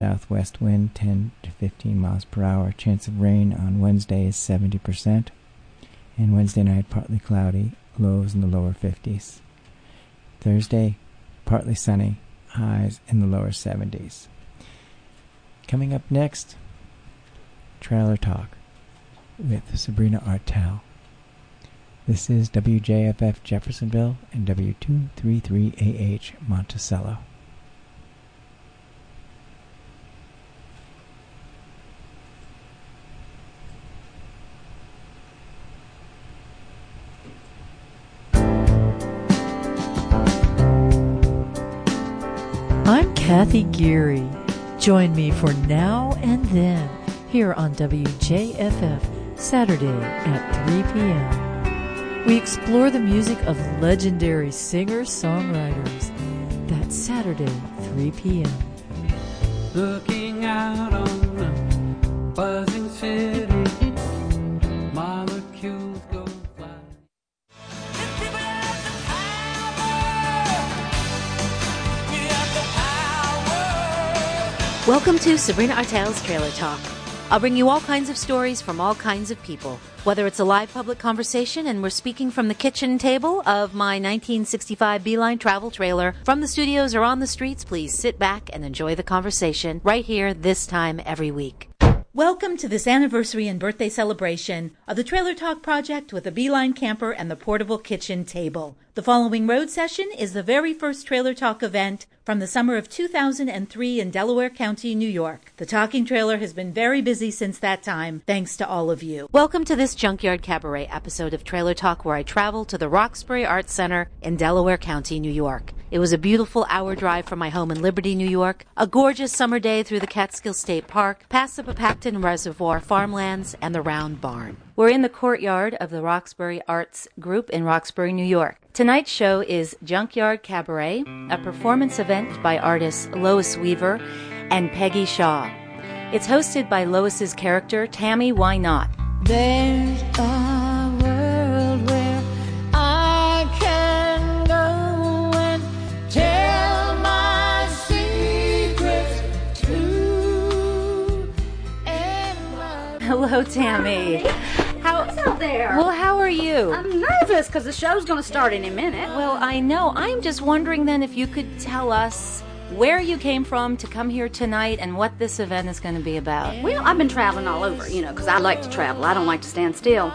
Southwest wind 10 to 15 miles per hour. Chance of rain on Wednesday is 70%. And Wednesday night, partly cloudy, lows in the lower 50s. Thursday, partly sunny, highs in the lower 70s. Coming up next, Trailer Talk with Sabrina Artel. This is WJFF Jeffersonville and W233AH Monticello. I'm Kathy Geary. Join me for Now and Then here on WJFF Saturday at 3 p.m. We explore the music of legendary singer-songwriters. That's Saturday, 3 p.m. Looking out on the buzzing city, molecules go fly. Welcome to Sabrina Artel's Trailer Talk. I'll bring you all kinds of stories from all kinds of people, whether it's a live public conversation and we're speaking from the kitchen table of my 1965 Beeline Travel Trailer, from the studios or on the streets. Please sit back and enjoy the conversation right here this time every week. Welcome to this anniversary and birthday celebration of the Trailer Talk Project with the Beeline Camper and the Portable Kitchen Table. The following road session is the very first Trailer Talk event from the summer of 2003 in Delaware County, New York. The Talking Trailer has been very busy since that time, thanks to all of you. Welcome to this Junkyard Cabaret episode of Trailer Talk, where I travel to the Roxbury Arts Center in Delaware County, New York. It was a beautiful hour drive from my home in Liberty, New York, a gorgeous summer day through the Catskill State Park, Passipapacton Reservoir, farmlands, and the Round Barn. We're in the courtyard of the Roxbury Arts Group in Roxbury, New York. Tonight's show is Junkyard Cabaret, a performance event by artists Lois Weaver and Peggy Shaw. It's hosted by Lois's character, Tammy Wynette. There's a world where I can go and tell my secrets to everyone. Hello, Tammy. Out there. Well, how are you? I'm nervous because the show's going to start any minute. Well, I know. I'm just wondering then if you could tell us where you came from to come here tonight and what this event is going to be about. Well, I've been traveling all over, you know, because I like to travel. I don't like to stand still.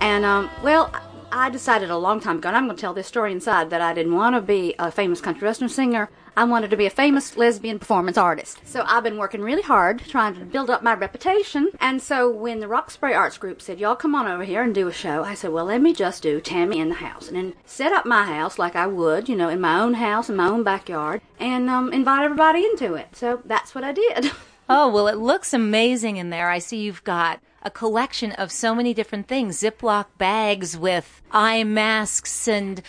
And, well, I decided a long time ago, and I'm going to tell this story inside, that I didn't want to be a famous country western singer. I wanted to be a famous lesbian performance artist. So I've been working really hard trying to build up my reputation. And so when the Roxbury Arts Group said, y'all come on over here and do a show, I said, well, let me just do Tammy in the House. And then set up my house like I would, you know, in my own house, in my own backyard, and invite everybody into it. So that's what I did. Oh, well, it looks amazing in there. I see you've got a collection of so many different things. Ziploc bags with eye masks and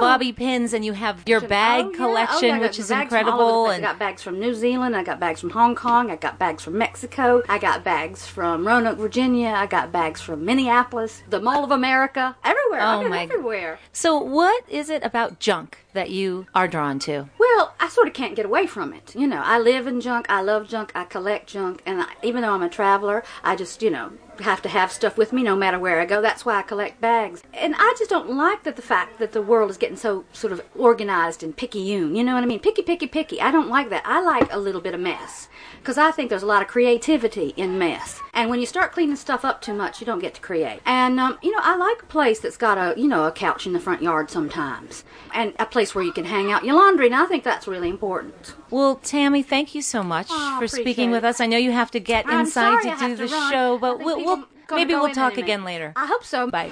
bobby pins, and you have your bag collection, which is incredible. I got bags from New Zealand, I got bags from Hong Kong, I got bags from Mexico, I got bags from Roanoke, Virginia, I got bags from Minneapolis, the Mall of America, everywhere. Oh, my. Everywhere. So what is it about junk that you are drawn to? Well, I sort of can't get away from it. You know, I live in junk, I love junk, I collect junk, and even though I'm a traveler, I just, you know, have to have stuff with me no matter where I go. That's why I collect bags. And I just don't like that the fact that the world is getting so sort of organized and picayune. You know what I mean? Picky. I don't like that. I like a little bit of mess, because I think there's a lot of creativity in mess. And when you start cleaning stuff up too much, you don't get to create. And, you know, I like a place that's got a, you know, a couch in the front yard sometimes, and a place where you can hang out your laundry, and I think that's really important. Well, Tammy, thank you so much for speaking with us. I know you have to get inside to do the show, but we'll talk again later. I hope so. Bye.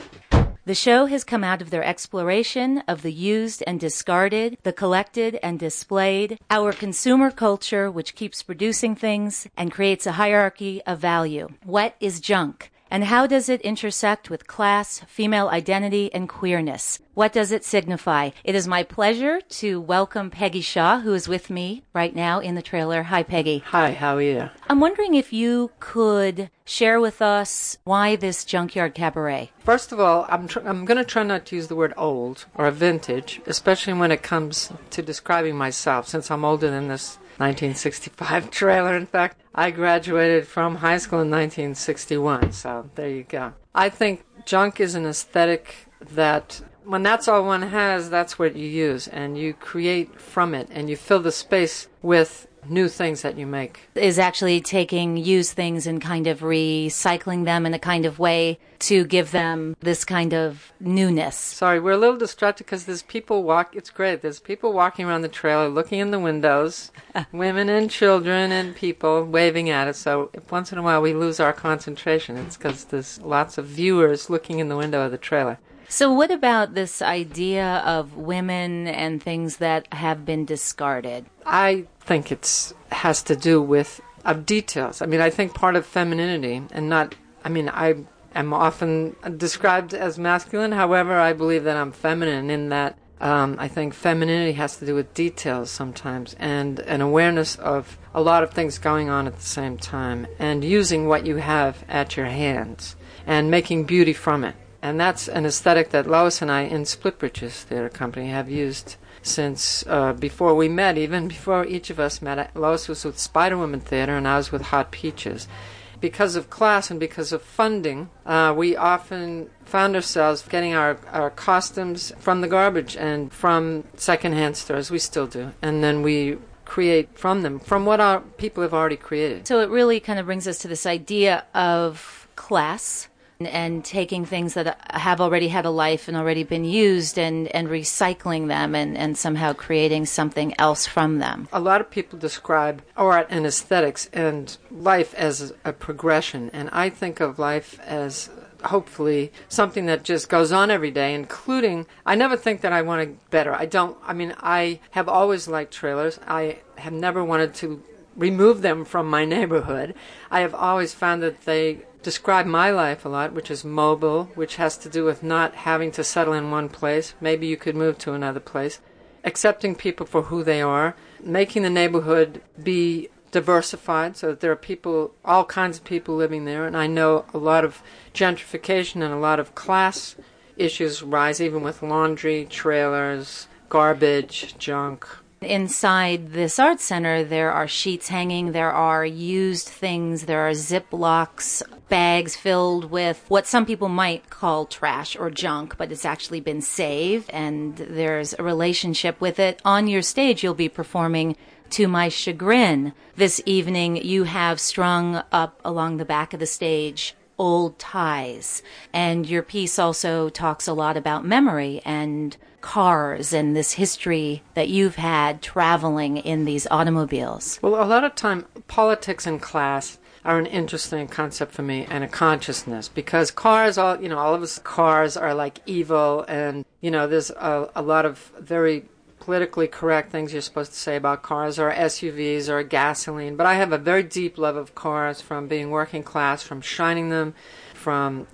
The show has come out of their exploration of the used and discarded, the collected and displayed, our consumer culture, which keeps producing things and creates a hierarchy of value. What is junk? And how does it intersect with class, female identity, and queerness? What does it signify? It is my pleasure to welcome Peggy Shaw, who is with me right now in the trailer. Hi, Peggy. Hi, how are you? I'm wondering if you could share with us why this Junkyard Cabaret. First of all, I'm going to try not to use the word old or vintage, especially when it comes to describing myself, since I'm older than this 1965 trailer. In fact, I graduated from high school in 1961, so there you go. I think junk is an aesthetic that, when that's all one has, that's what you use, and you create from it, and you fill the space with new things that you make. Is actually taking used things and kind of recycling them in a kind of way to give them this kind of newness. Sorry, we're a little distracted because there's people it's great, there's people walking around the trailer looking in the windows, women and children and people waving at us, so if once in a while we lose our concentration, it's because there's lots of viewers looking in the window of the trailer. So what about this idea of women and things that have been discarded? I think it has to do with details. I mean, I think part of femininity and not, I mean, I am often described as masculine. However, I believe that I'm feminine in that I think femininity has to do with details sometimes and an awareness of a lot of things going on at the same time and using what you have at your hands and making beauty from it. And that's an aesthetic that Lois and I in Split Bridges Theatre Company have used since before we met, even before each of us met. Lois was with Spider Woman Theatre and I was with Hot Peaches. Because of class and because of funding, we often found ourselves getting our costumes from the garbage and from secondhand stores. We still do. And then we create from them, from what our people have already created. So it really kind of brings us to this idea of class and taking things that have already had a life and already been used and recycling them and somehow creating something else from them. A lot of people describe art and aesthetics and life as a progression, and I think of life as hopefully something that just goes on every day, including, I never think that I want to better. I have always liked trailers. I have never wanted to remove them from my neighborhood. I have always found that they describe my life a lot, which is mobile, which has to do with not having to settle in one place. Maybe you could move to another place. Accepting people for who they are. Making the neighborhood be diversified so that there are people, all kinds of people living there. And I know a lot of gentrification and a lot of class issues rise, even with laundry, trailers, garbage, junk. Inside this art center, there are sheets hanging, there are used things, there are Ziplocs, bags filled with what some people might call trash or junk, but it's actually been saved, and there's a relationship with it. On your stage, you'll be performing To My Chagrin. This evening, you have strung up along the back of the stage old ties, and your piece also talks a lot about memory and cars and this history that you've had traveling in these automobiles. Well, a lot of time, politics and class are an interesting concept for me and a consciousness, because cars, all of us cars are like evil, and, there's a lot of very politically correct things you're supposed to say about cars or SUVs or gasoline. But I have a very deep love of cars from being working class, from shining them, from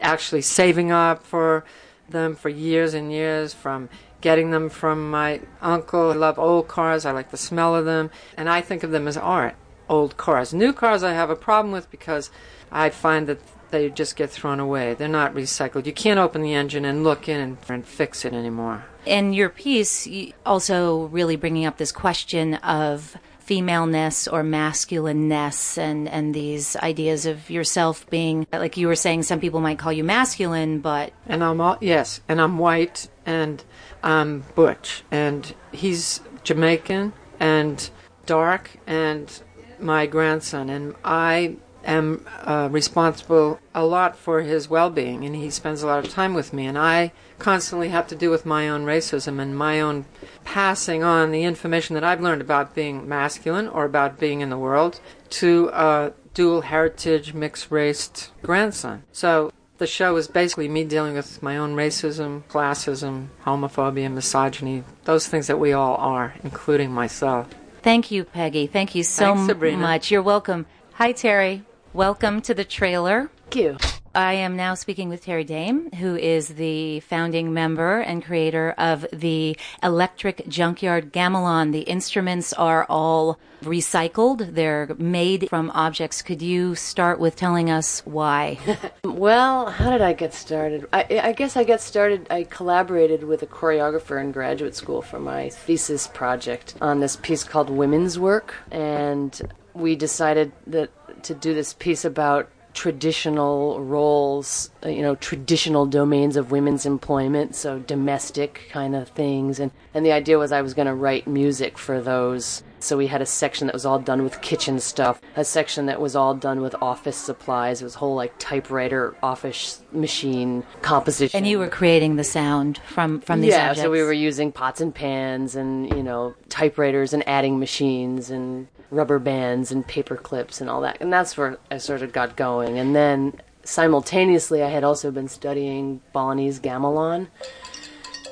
actually saving up for them for years and years, from getting them from my uncle. I love old cars. I like the smell of them. And I think of them as art, old cars. New cars I have a problem with because I find that they just get thrown away. They're not recycled. You can't open the engine and look in and fix it anymore. In your piece, also really bringing up this question of femaleness or masculineness and these ideas of yourself being, like you were saying, some people might call you masculine, but... And I'm white, and I'm butch, and he's Jamaican, and dark, and my grandson, and I am responsible a lot for his well-being, and he spends a lot of time with me, and I constantly have to deal with my own racism and my own passing on the information that I've learned about being masculine or about being in the world to a dual heritage, mixed-raced grandson. So the show is basically me dealing with my own racism, classism, homophobia, misogyny, those things that we all are, including myself. Thank you, Peggy. Thank you so much. You're welcome. Hi, Terry. Welcome to the trailer. Thank you. I am now speaking with Terry Dame, who is the founding member and creator of the Electric Junkyard Gamelan. The instruments are all recycled. They're made from objects. Could you start with telling us why? Well, how did I get started? I guess I collaborated with a choreographer in graduate school for my thesis project on this piece called Women's Work. And we decided that to do this piece about traditional roles, you know, traditional domains of women's employment, so domestic kind of things. And the idea was I was going to write music for those. So we had a section that was all done with kitchen stuff, a section that was all done with office supplies. It was a whole, like, typewriter office machine composition. And you were creating the sound from these objects? Yeah, so we were using pots and pans and, you know, typewriters and adding machines and rubber bands and paper clips and all that. And that's where I sort of got going. And then simultaneously I had also been studying Balinese gamelan,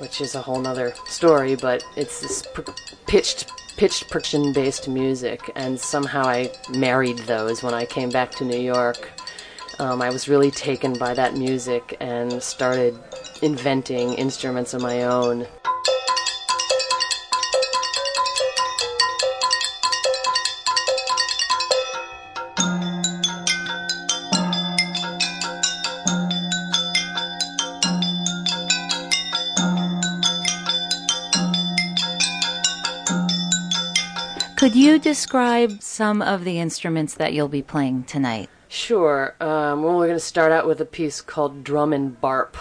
which is a whole nother story, but it's this pitched percussion-based music, and somehow I married those when I came back to New York. I was really taken by that music and started inventing instruments of my own. Could you describe some of the instruments that you'll be playing tonight? Sure. Well, we're going to start out with a piece called Drum and Barp.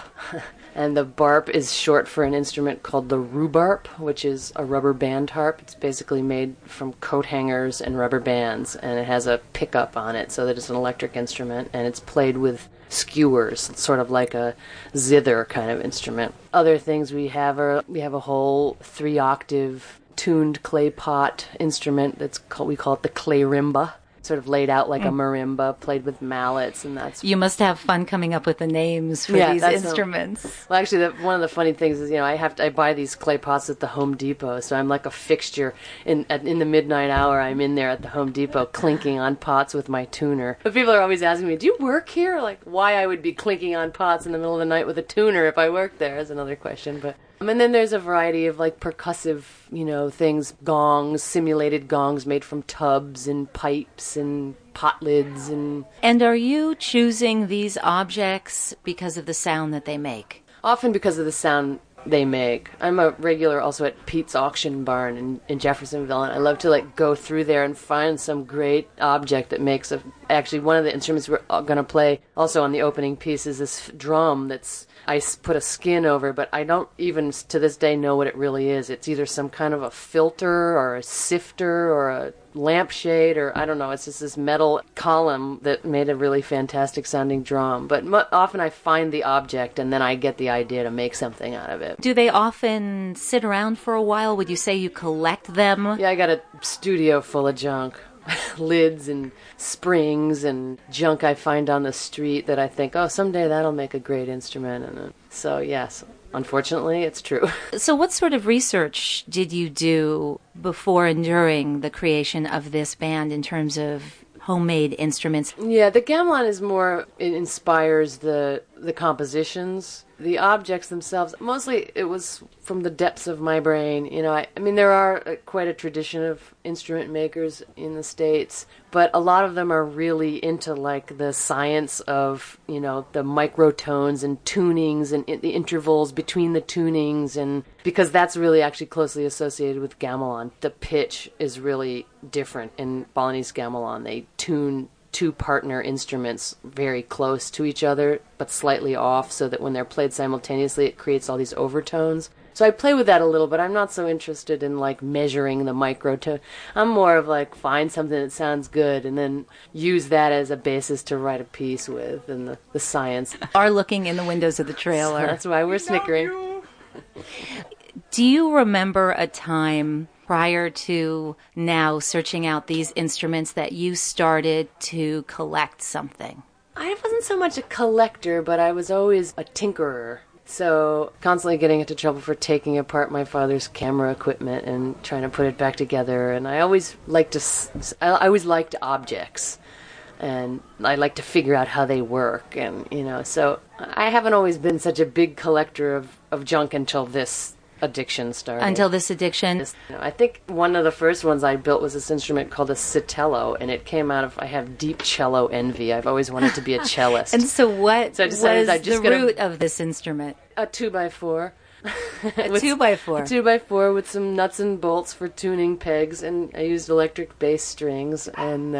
And the barp is short for an instrument called the rhubarb, which is a rubber band harp. It's basically made from coat hangers and rubber bands, and it has a pickup on it, so that it's an electric instrument, and it's played with skewers. It's sort of like a zither kind of instrument. Other things we have are, we have a whole 3-octave tuned clay pot instrument that's called, we call it the clay rimba, sort of laid out like a marimba, played with mallets, and that's... You must have fun coming up with the names for these instruments. Well, actually, one of the funny things is, you know, I buy these clay pots at the Home Depot, so I'm like a fixture. In the midnight hour, I'm in there at the Home Depot clinking on pots with my tuner. But people are always asking me, do you work here? Like, why I would be clinking on pots in the middle of the night with a tuner if I worked there is another question, but... And then there's a variety of, like, percussive, you know, things, gongs, simulated gongs made from tubs and pipes and pot lids and... And are you choosing these objects because of the sound that they make? Often because of the sound they make. I'm a regular also at Pete's Auction Barn in Jeffersonville, and I love to, like, go through there and find some great object that makes a... Actually, one of the instruments we're going to play also on the opening piece is this drum that's... I put a skin over, but I don't even to this day know what it really is. It's either some kind of a filter or a sifter or a lampshade, or I don't know. It's just this metal column that made a really fantastic sounding drum. But often I find the object and then I get the idea to make something out of it. Do they often sit around for a while? Would you say you collect them? Yeah, I got a studio full of junk. Lids and springs and junk I find on the street that I think, oh, someday that'll make a great instrument. And so, yes, unfortunately, it's true. So what sort of research did you do before and during the creation of this band in terms of homemade instruments? Yeah, the gamelan is more, it inspires the compositions, the objects themselves. Mostly it was from the depths of my brain. You know, I mean, there are quite a tradition of instrument makers in the States, but a lot of them are really into, like, the science of, you know, the microtones and tunings and the intervals between the tunings, and because that's really actually closely associated with gamelan. The pitch is really different in Balinese gamelan. They tune two partner instruments very close to each other but slightly off, so that when they're played simultaneously it creates all these overtones. So I play with that a little, but I'm not so interested in, like, measuring the microtone. I'm more of, like, find something that sounds good and then use that as a basis to write a piece with, and the science. Are looking in the windows of the trailer. So that's why we're snickering. Do you remember a time prior to now searching out these instruments that you started to collect something? I wasn't so much a collector, but I was always a tinkerer. So constantly getting into trouble for taking apart my father's camera equipment and trying to put it back together. And I always liked objects. and I like to figure out how they work. And, you know, so I haven't always been such a big collector of junk until this addiction started. Until this addiction. I think one of the first ones I built was this instrument called a citello, and it came out of, I have deep cello envy. I've always wanted to be a cellist. And so what was the root of this instrument? A 2x4. A 2x4 with some nuts and bolts for tuning pegs, and I used electric bass strings, and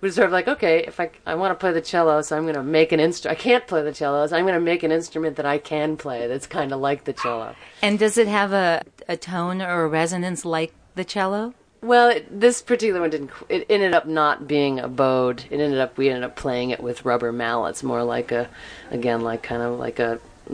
was sort of like, okay, if I want to play the cello, so I'm going to make an instrument. I can't play the cello, so I'm going to make an instrument that I can play that's kind of like the cello. And does it have a tone or a resonance like the cello? Well, this particular one didn't. It ended up not being a bowed. We ended up playing it with rubber mallets, more like a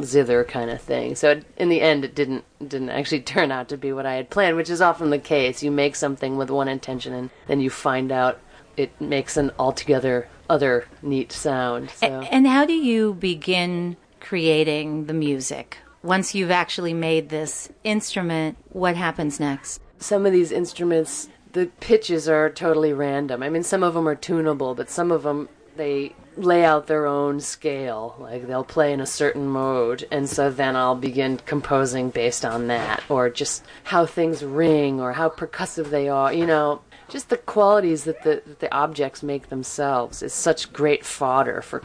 zither kind of thing. So in the end, it didn't actually turn out to be what I had planned, which is often the case. You make something with one intention, and then you find out it makes an altogether other neat sound. So. And how do you begin creating the music? Once you've actually made this instrument, what happens next? Some of these instruments, the pitches are totally random. I mean, some of them are tunable, but some of them, they lay out their own scale, like they'll play in a certain mode, and so then I'll begin composing based on that, or just how things ring, or how percussive they are, you know, just the qualities that the objects make themselves is such great fodder for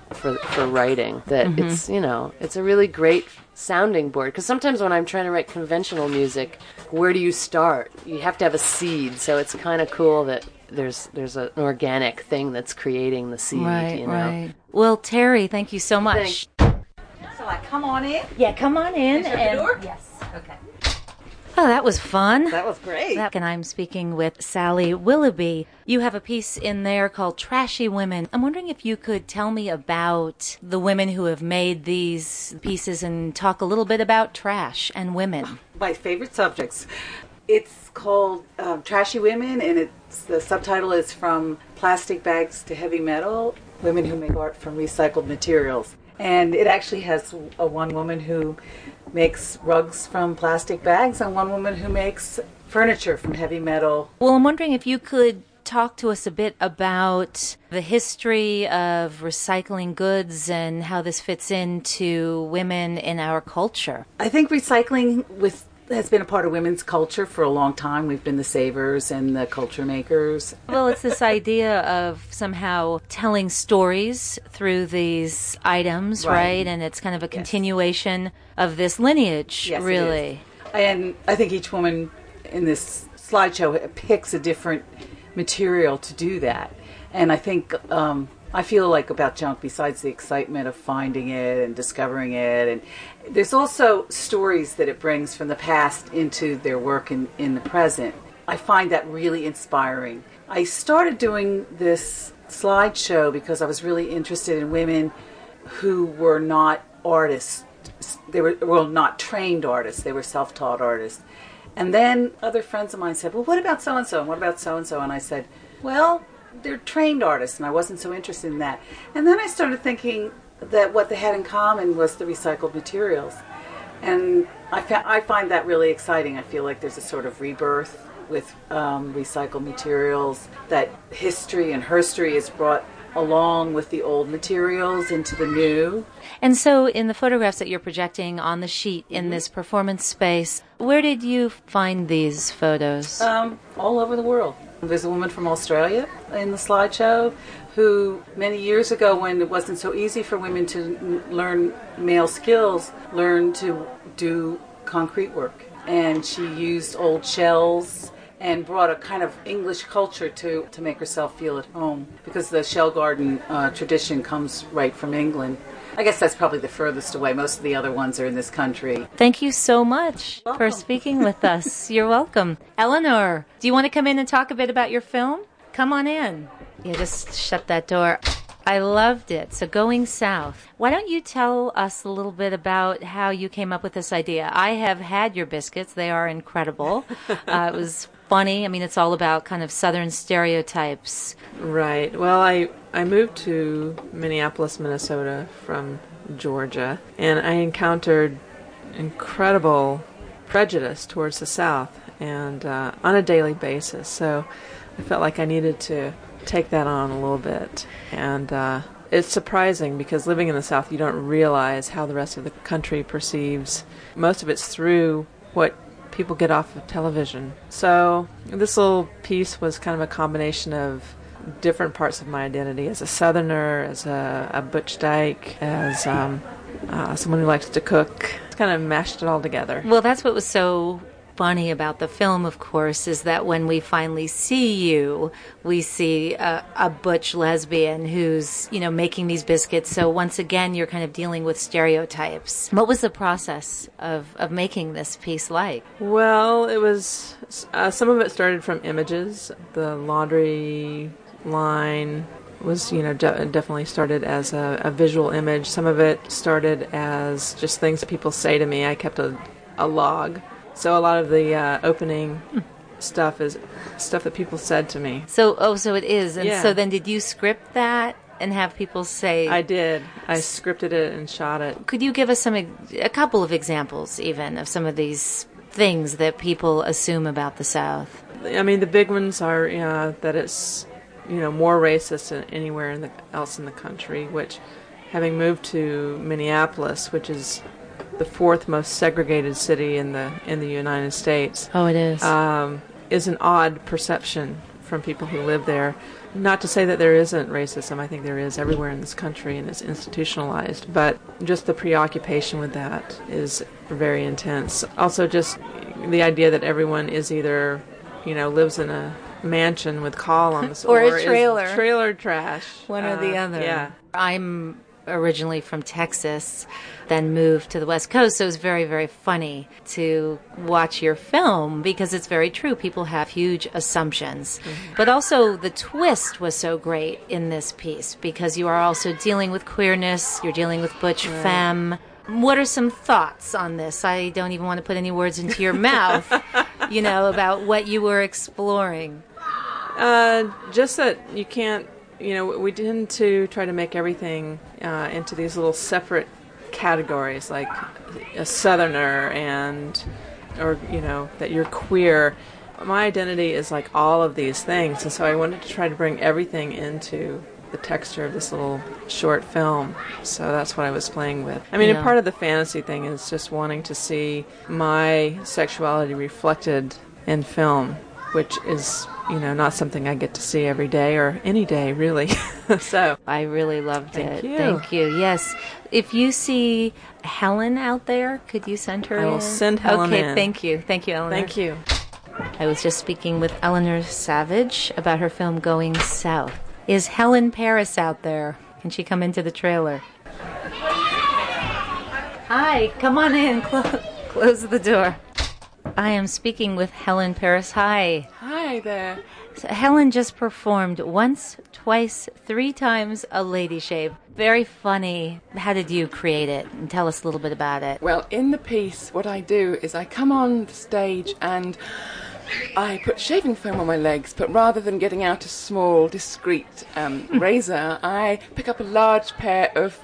writing that it's, you know, it's a really great sounding board, because sometimes when I'm trying to write conventional music, where do you start? You have to have a seed, so it's kind of cool that there's an organic thing that's creating the seed, right, you know. Right. Well, Terry, thank you so much. So I come on in? Yeah, come on in. And the door? Yes. Okay. Oh, that was fun. That was great. And I'm speaking with Sally Willoughby. You have a piece in there called Trashy Women. I'm wondering if you could tell me about the women who have made these pieces and talk a little bit about trash and women. My favorite subjects. It's called Trashy Women, and the subtitle is From Plastic Bags to Heavy Metal, Women Who Make Art from Recycled Materials. And it actually has one woman who makes rugs from plastic bags and one woman who makes furniture from heavy metal. Well, I'm wondering if you could talk to us a bit about the history of recycling goods and how this fits into women in our culture. I think recycling has been a part of women's culture for a long time. We've been the savers and the culture makers. Well, it's this idea of somehow telling stories through these items, right? And it's kind of a continuation of this lineage, really. And I think each woman in this slideshow picks a different material to do that. And I think, I feel like about junk, besides the excitement of finding it and discovering it, and there's also stories that it brings from the past into their work in the present. I find that really inspiring. I started doing this slideshow because I was really interested in women who were not artists. They were not trained artists. They were self-taught artists. And then other friends of mine said, well, what about so-and-so? And what about so-and-so? And I said, well, they're trained artists, and I wasn't so interested in that. And then I started thinking that what they had in common was the recycled materials. And I find that really exciting. I feel like there's a sort of rebirth with recycled materials, that history and herstory is brought along with the old materials into the new. And so in the photographs that you're projecting on the sheet in this performance space, where did you find these photos? All over the world. There's a woman from Australia in the slideshow who many years ago, when it wasn't so easy for women to learn male skills, learned to do concrete work. And she used old shells and brought a kind of English culture to make herself feel at home, because the shell garden tradition comes right from England. I guess that's probably the furthest away. Most of the other ones are in this country. Thank you so much for speaking with us. You're welcome. Eleanor, do you want to come in and talk a bit about your film? Come on in. Yeah, just shut that door. I loved it. So Going South. Why don't you tell us a little bit about how you came up with this idea? I have had your biscuits. They are incredible. It was funny. I mean, it's all about kind of Southern stereotypes. Right. Well, I moved to Minneapolis, Minnesota from Georgia, and I encountered incredible prejudice towards the South, and on a daily basis. So I felt like I needed to take that on a little bit. And it's surprising because living in the South, you don't realize how the rest of the country perceives. Most of it's through what people get off of television. So this little piece was kind of a combination of different parts of my identity as a Southerner, as a Butch Dyke, as someone who likes to cook. It's kind of mashed it all together. Well, that's what was so funny about the film, of course, is that when we finally see you, we see a butch lesbian who's, you know, making these biscuits. So once again, you're kind of dealing with stereotypes. What was the process of making this piece like? Well, it was, some of it started from images. The laundry line was, you know, definitely started as a visual image. Some of it started as just things that people say to me. I kept a log. So a lot of the opening stuff is stuff that people said to me. So it is. And yeah. So then did you script that and have people say? I did. I scripted it and shot it. Could you give us a couple of examples even of some of these things that people assume about the South? I mean, the big ones are that it's, you know, more racist than anywhere else in the country, which, having moved to Minneapolis, which is the fourth most segregated city in the United States. Oh, it is. Is an odd perception from people who live there. Not to say that there isn't racism. I think there is everywhere in this country, and it's institutionalized. But just the preoccupation with that is very intense. Also, just the idea that everyone is either, you know, lives in a mansion with columns or a trailer. Is trailer trash. One or the other. Yeah. I'm originally from Texas, then moved to the West Coast, so it was very, very funny to watch your film because it's very true. People have huge assumptions. Mm-hmm. But also the twist was so great in this piece because you are also dealing with queerness, you're dealing with butch femme. What are some thoughts on this? I don't even want to put any words into your mouth, you know, about what you were exploring. Just that you can't, you know, we tend to try to make everything into these little separate categories, like a Southerner and, or, you know, that you're queer. My identity is like all of these things, and so I wanted to try to bring everything into the texture of this little short film. So that's what I was playing with. I mean, yeah. And part of the fantasy thing is just wanting to see my sexuality reflected in film, which is, you know, not something I get to see every day or any day, really. So I really loved it. Thank you. Yes. If you see Helen out there, could you send her in? I will send Helen in. Okay, thank you. Thank you, Eleanor. Thank you. I was just speaking with Eleanor Savage about her film Going South. Is Helen Paris out there? Can she come into the trailer? Hi, come on in. Close the door. I am speaking with Helen Paris. Hi. Hi there. So Helen just performed once, twice, three times a lady shave. Very funny. How did you create it? And tell us a little bit about it. Well, in the piece, what I do is I come on the stage and I put shaving foam on my legs, but rather than getting out a small, discreet razor, I pick up a large pair of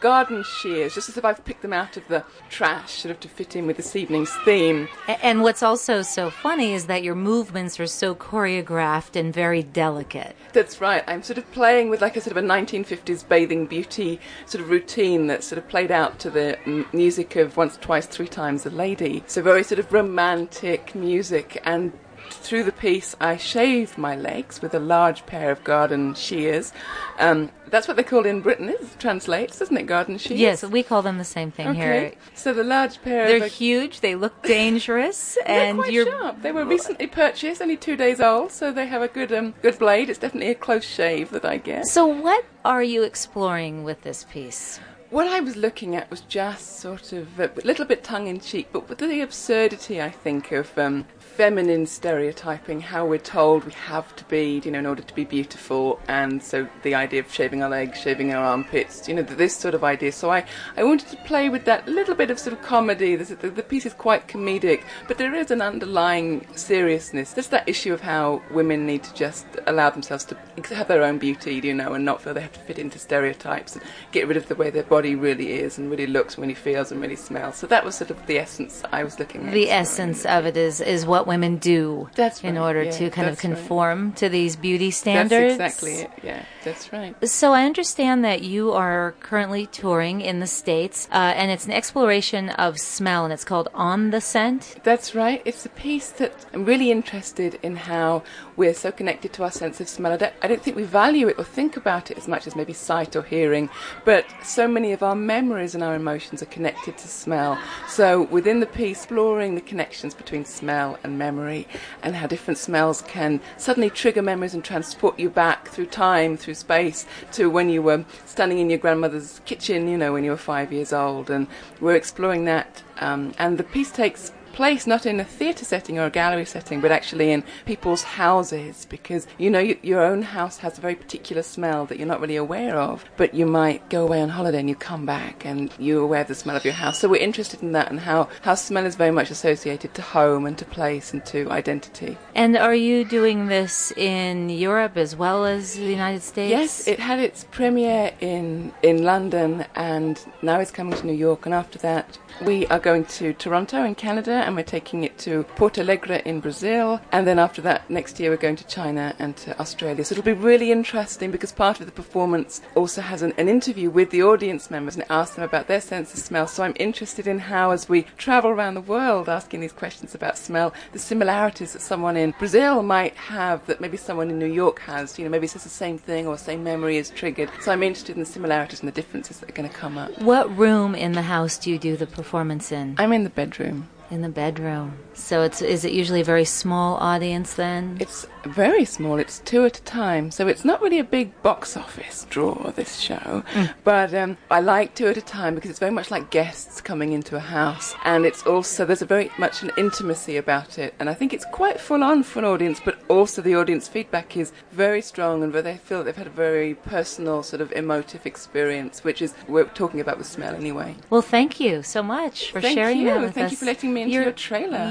garden shears, just as if I've picked them out of the trash, sort of to fit in with this evening's theme. And what's also so funny is that your movements are so choreographed and very delicate. That's right. I'm sort of playing with like a sort of a 1950s bathing beauty sort of routine that's sort of played out to the music of Once, Twice, Three Times a Lady. So very sort of romantic music. And through the piece, I shave my legs with a large pair of garden shears. That's what they're called in Britain. It translates, doesn't it, garden shears? Yes, we call them the same thing here. So the large pair they're huge, they look dangerous. And they're quite sharp. They were recently purchased, only 2 days old, so they have a good blade. It's definitely a close shave that I get. So what are you exploring with this piece? What I was looking at was just sort of a little bit tongue-in-cheek, but with the absurdity, I think, of feminine stereotyping, how we're told we have to be, you know, in order to be beautiful, and so the idea of shaving our legs, shaving our armpits, you know, this sort of idea. So I wanted to play with that little bit of sort of comedy. The piece is quite comedic, but there is an underlying seriousness. There's that issue of how women need to just allow themselves to have their own beauty, you know, and not feel they have to fit into stereotypes and get rid of the way their body body really is and really looks and really feels and really smells. So that was sort of the essence I was looking at. The essence of it is what women do in order to kind of conform to these beauty standards. That's exactly it. Yeah, that's right. So I understand that you are currently touring in the States, and it's an exploration of smell, and it's called On the Scent. That's right. It's a piece that I'm really interested in, how we're so connected to our sense of smell. I don't think we value it or think about it as much as maybe sight or hearing, but so many of our memories and our emotions are connected to smell. So within the piece, exploring the connections between smell and memory, and how different smells can suddenly trigger memories and transport you back through time, through space, to when you were standing in your grandmother's kitchen, you know, when you were 5 years old. And we're exploring that, and the piece takes place not in a theatre setting or a gallery setting, but actually in people's houses, because you know your own house has a very particular smell that you're not really aware of, but you might go away on holiday and you come back and you're aware of the smell of your house. So we're interested in that, and how smell is very much associated to home and to place and to identity. And are you doing this in Europe as well as the United States? Yes, it had its premiere in London, and now it's coming to New York, and after that we are going to Toronto in Canada, and we're taking it to Porto Alegre in Brazil, and then after that next year we're going to China and to Australia. So it'll be really interesting, because part of the performance also has an interview with the audience members and asks them about their sense of smell. So I'm interested in how, as we travel around the world asking these questions about smell, the similarities that someone in Brazil might have that maybe someone in New York has. You know, maybe it's just the same thing or the same memory is triggered. So I'm interested in the similarities and the differences that are going to come up. What room in the house do you do the performance in? I'm in the bedroom. In the bedroom. So is it usually a very small audience then? It's very small. It's two at a time. So it's not really a big box office draw, this show. But I like two at a time, because it's very much like guests coming into a house. And it's also, there's a very much an intimacy about it. And I think it's quite full on for an audience, but also the audience feedback is very strong, and where they feel that they've had a very personal sort of emotive experience, which is what we're talking about with smell anyway. Well, thank you so much for sharing that with us. Thank you for letting me into your trailer.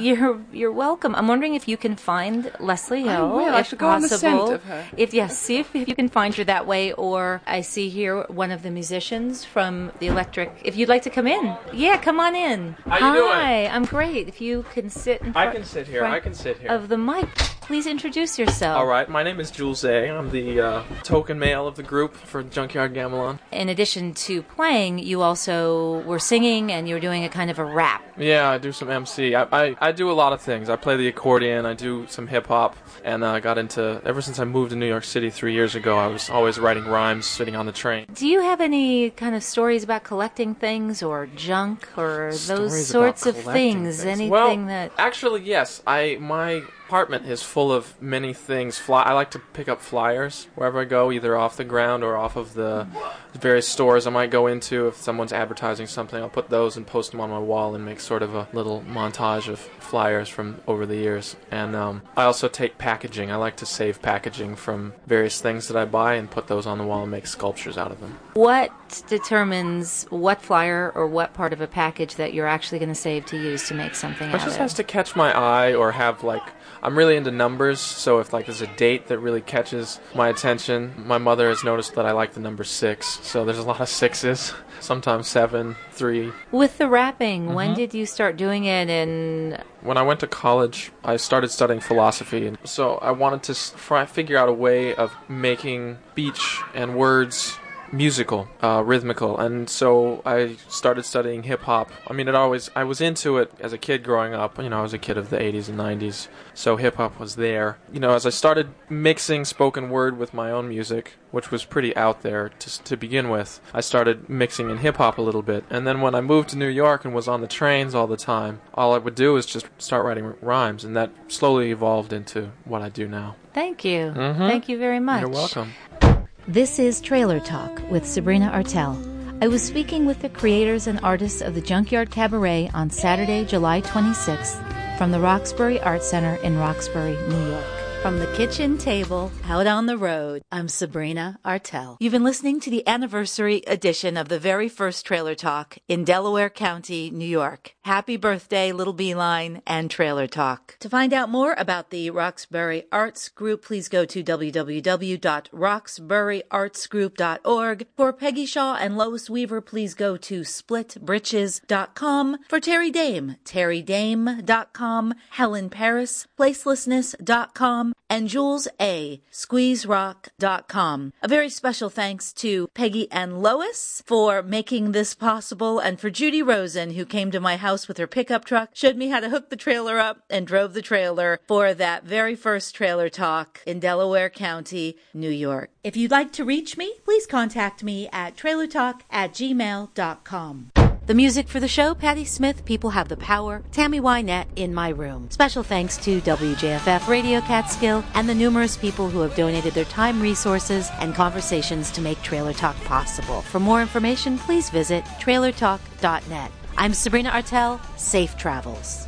You're welcome. I'm wondering if you can find Leslie Hill. I should go on the scent of her. See if you can find her that way, or I see here one of the musicians from the Electric. If you'd like to come in. Yeah, come on in. How you doing? Hi, I'm great. If you can sit in front I can sit here. Of the mic. Please introduce yourself. All right, my name is Jules A. I'm the token male of the group for Junkyard Gamelan. In addition to playing, you also were singing, and you were doing a kind of a rap. Yeah, I do some MC. I do a lot of things. I play the accordion, I do some hip-hop, and I got into, ever since I moved to New York City 3 years ago, I was always writing rhymes sitting on the train. Do you have any kind of stories about collecting things or junk or those sorts of things? Actually, yes. My apartment is full of many things. I like to pick up flyers wherever I go, either off the ground or off of the various stores I might go into. If someone's advertising something, I'll put those and post them on my wall and make sort of a little montage of flyers from over the years. And I also take packaging. I like to save packaging from various things that I buy and put those on the wall and make sculptures out of them. What determines what flyer or what part of a package that you're actually going to save to use to make something out of? It just has to catch my eye, or have like... I'm really into numbers, so if like there's a date that really catches my attention, my mother has noticed that I like the number 6, so there's a lot of 6s, sometimes 7, 3. With the rapping, when did you start doing it? And when I went to college, I started studying philosophy, and so I wanted to figure out a way of making speech and words musical, rhythmical, and so I started studying hip-hop. I mean, I was into it as a kid growing up. You know, I was a kid of the 80s and 90s, so hip-hop was there. You know, as I started mixing spoken word with my own music, which was pretty out there to begin with, I started mixing in hip-hop a little bit, and then when I moved to New York and was on the trains all the time, all I would do was just start writing rhymes, and that slowly evolved into what I do now. Thank you. Thank you very much. You're welcome. This is Trailer Talk with Sabrina Artel. I was speaking with the creators and artists of the Junkyard Cabaret on Saturday, July 26th, from the Roxbury Arts Center in Roxbury, New York. From the kitchen table, out on the road, I'm Sabrina Artel. You've been listening to the anniversary edition of the very first Trailer Talk in Delaware County, New York. Happy birthday, Little Beeline and Trailer Talk. To find out more about the Roxbury Arts Group, please go to www.roxburyartsgroup.org. For Peggy Shaw and Lois Weaver, please go to splitbridges.com. For Terry Dame, terrydame.com. Helen Paris, placelessness.com. and Jules A, squeezerock.com. A very special thanks to Peggy and Lois for making this possible, and for Judy Rosen, who came to my house with her pickup truck, showed me how to hook the trailer up, and drove the trailer for that very first Trailer Talk in Delaware County, New York. If you'd like to reach me, please contact me at trailertalk@gmail.com. The music for the show, Patti Smith, People Have the Power, Tammy Wynette, In My Room. Special thanks to WJFF, Radio Catskill, and the numerous people who have donated their time, resources, and conversations to make Trailer Talk possible. For more information, please visit TrailerTalk.net. I'm Sabrina Artel. Safe travels.